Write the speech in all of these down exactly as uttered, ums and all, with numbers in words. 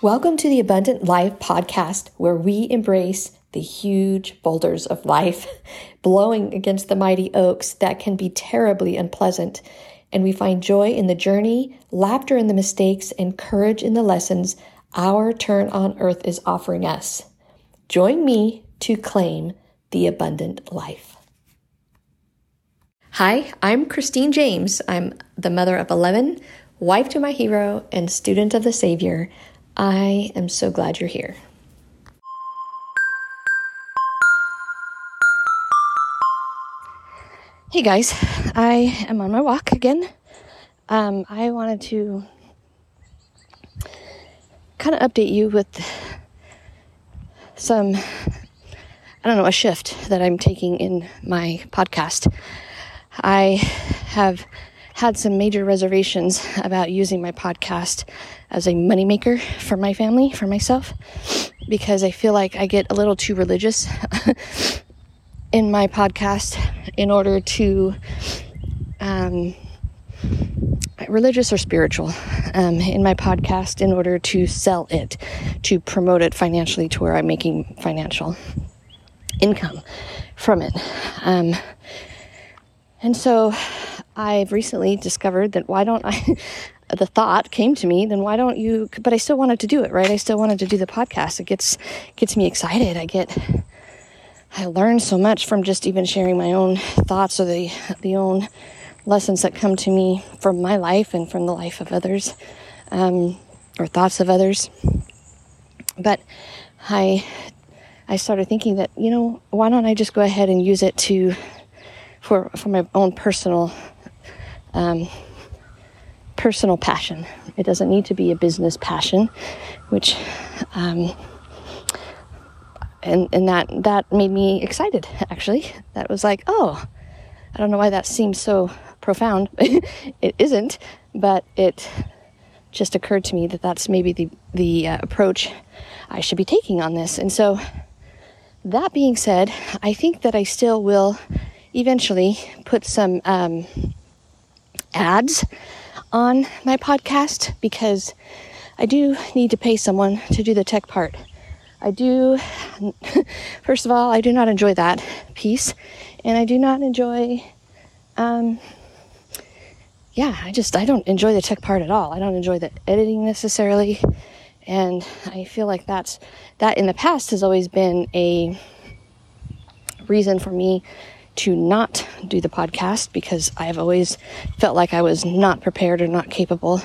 Welcome to the Abundant Life Podcast, where we embrace the huge boulders of life, blowing against the mighty oaks that can be terribly unpleasant. And we find joy in the journey, laughter in the mistakes, and courage in the lessons our turn on earth is offering us. Join me to claim the abundant life. Hi, I'm Christine James. I'm the mother of eleven, wife to my hero, and student of the Savior. I am so glad you're here. Hey guys, I am on my walk again. Um, I wanted to kind of update you with some, I don't know, a shift that I'm taking in my podcast. I have had some major reservations about using my podcast as a moneymaker for my family, for myself, because I feel like I get a little too religious in my podcast in order to, um, religious or spiritual, um, in my podcast in order to sell it, to promote it financially to where I'm making financial income from it. Um, and so I've recently discovered that why don't I, the thought came to me, then why don't you, but I still wanted to do it, right? I still wanted to do the podcast. It gets, gets me excited. I get, I learn so much from just even sharing my own thoughts or the, the own lessons that come to me from my life and from the life of others, um, or thoughts of others. But I, I started thinking that, you know, why don't I just go ahead and use it to, for, for my own personal Um, personal passion. It doesn't need to be a business passion, which, um, and, and that, that made me excited, actually. That was like, oh, I don't know why that seems so profound. It isn't, but it just occurred to me that that's maybe the, the uh, approach I should be taking on this. And so that being said, I think that I still will eventually put some, um, ads on my podcast, because I do need to pay someone to do the tech part. I do, first of all, I do not enjoy that piece, and I do not enjoy, um, yeah, I just, I don't enjoy the tech part at all. I don't enjoy the editing necessarily, and I feel like that's, that in the past has always been a reason for me to not do the podcast, because I've always felt like I was not prepared or not capable,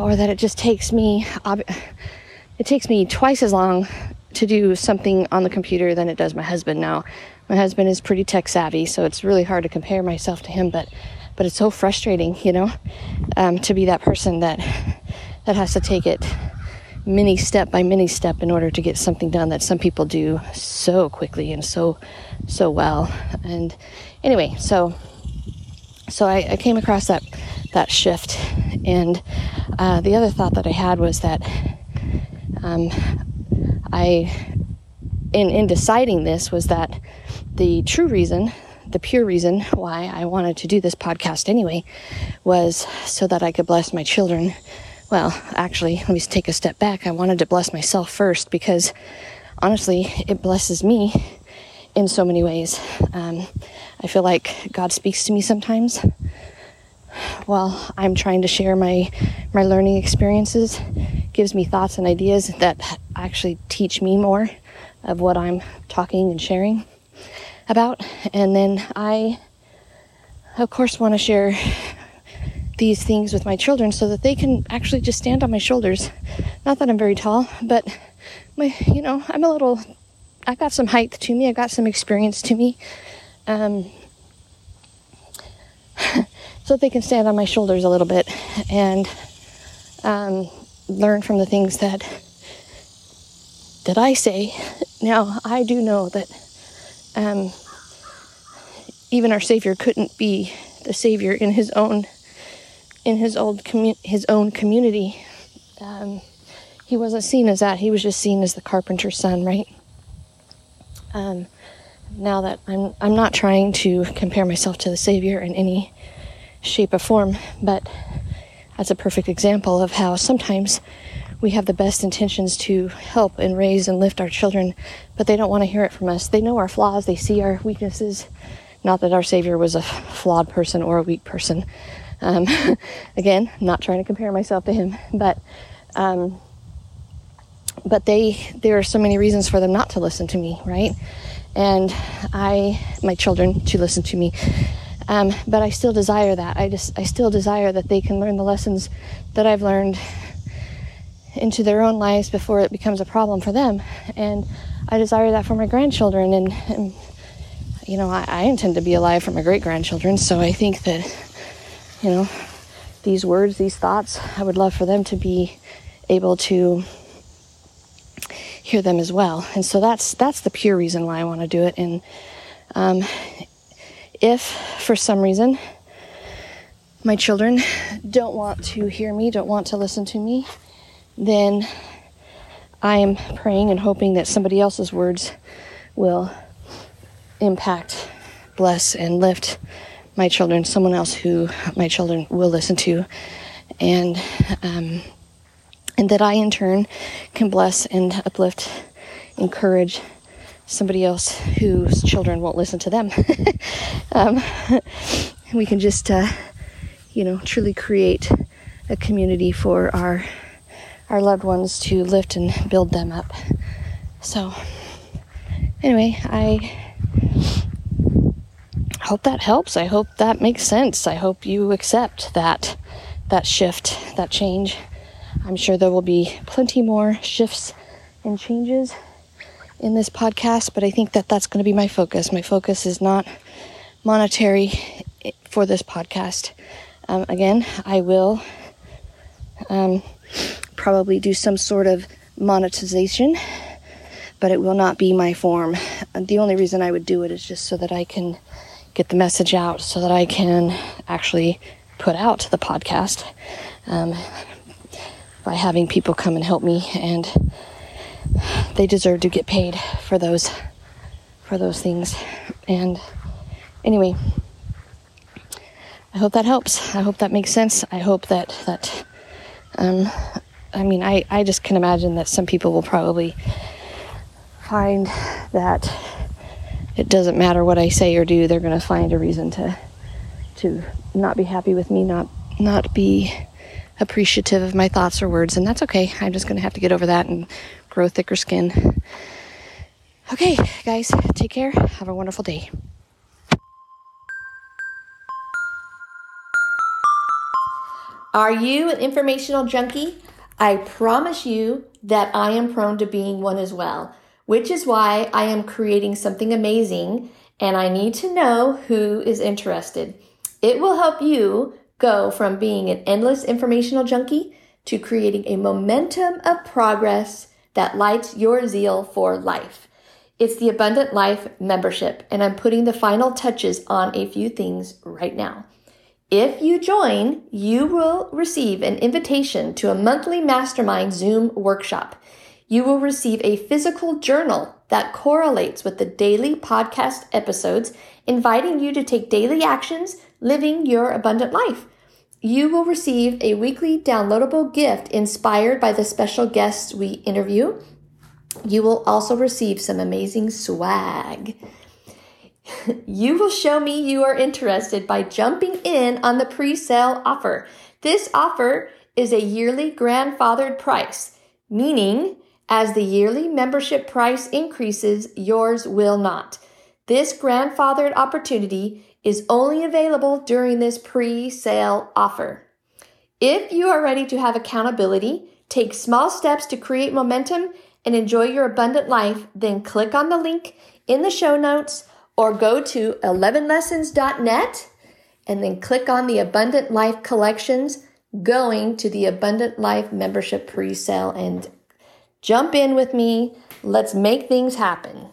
or that it just takes me, it takes me twice as long to do something on the computer than it does my husband. Now, my husband is pretty tech savvy, so it's really hard to compare myself to him, but, but it's so frustrating, you know, um, to be that person that, that has to take it mini step by mini step in order to get something done that some people do so quickly and so, so well. And anyway, so, so I, I came across that, that shift. And, uh, the other thought that I had was that, um, I, in, in deciding this was that the true reason, the pure reason why I wanted to do this podcast anyway, was so that I could bless my children. Well, actually, let me take a step back. I wanted to bless myself first, because honestly, it blesses me in so many ways. Um, I feel like God speaks to me sometimes while I'm trying to share my, my learning experiences, gives me thoughts and ideas that actually teach me more of what I'm talking and sharing about. And then I, of course, want to share these things with my children so that they can actually just stand on my shoulders. Not that I'm very tall, but my, you know, I'm a little, I've got some height to me. I've got some experience to me. Um, so that they can stand on my shoulders a little bit and, um, learn from the things that, that I say. Now, I do know that, um, even our Savior couldn't be the Savior in his own in his old commu- his own community. Um, he wasn't seen as that. He was just seen as the carpenter's son, right? Um, now that I'm, I'm not trying to compare myself to the Savior in any shape or form, but that's a perfect example of how sometimes we have the best intentions to help and raise and lift our children, but they don't want to hear it from us. They know our flaws. They see our weaknesses. Not that our Savior was a flawed person or a weak person. Um, again, not trying to compare myself to him, but um, but they there are so many reasons for them not to listen to me, right? And I, my children, to listen to me. Um, but I still desire that. I just, I still desire that they can learn the lessons that I've learned into their own lives before it becomes a problem for them. And I desire that for my grandchildren. And, and you know, I, I intend to be alive for my great-grandchildren. So I think that, you know, these words, these thoughts, I would love for them to be able to hear them as well. And so that's, that's the pure reason why I want to do it. And, um, if for some reason my children don't want to hear me, don't want to listen to me, then I am praying and hoping that somebody else's words will impact, bless, and lift my children, someone else who my children will listen to, and um, and that I in turn can bless and uplift, encourage somebody else whose children won't listen to them. um, we can just, uh, you know, truly create a community for our our loved ones to lift and build them up. So anyway, I hope that helps. I hope that makes sense. I hope you accept that, that shift, that change. I'm sure there will be plenty more shifts and changes in this podcast, but I think that that's going to be my focus. My focus is not monetary for this podcast. Um, again, I will... Um, probably do some sort of monetization, but it will not be my form. The only reason I would do it is just so that I can get the message out, so that I can actually put out the podcast um, by having people come and help me, and they deserve to get paid for those for those things. And anyway, I hope that helps. I hope that makes sense. I hope that that um I mean, I, I just can imagine that some people will probably find that it doesn't matter what I say or do, they're going to find a reason to to not be happy with me, not not be appreciative of my thoughts or words, and that's okay. I'm just going to have to get over that and grow thicker skin. Okay, guys, take care. Have a wonderful day. Are you an informational junkie? I promise you that I am prone to being one as well, which is why I am creating something amazing, and I need to know who is interested. It will help you go from being an endless informational junkie to creating a momentum of progress that lights your zeal for life. It's the Abundant Life membership, and I'm putting the final touches on a few things right now. If you join, you will receive an invitation to a monthly mastermind Zoom workshop. You will receive a physical journal that correlates with the daily podcast episodes, inviting you to take daily actions, living your abundant life. You will receive a weekly downloadable gift inspired by the special guests we interview. You will also receive some amazing swag. You will show me you are interested by jumping in on the pre-sale offer. This offer is a yearly grandfathered price, meaning as the yearly membership price increases, yours will not. This grandfathered opportunity is only available during this pre-sale offer. If you are ready to have accountability, take small steps to create momentum and enjoy your abundant life, then click on the link in the show notes or go to eleven lessons dot net and then click on the Abundant Life Collections, going to the Abundant Life membership pre-sale, and jump in with me. Let's make things happen.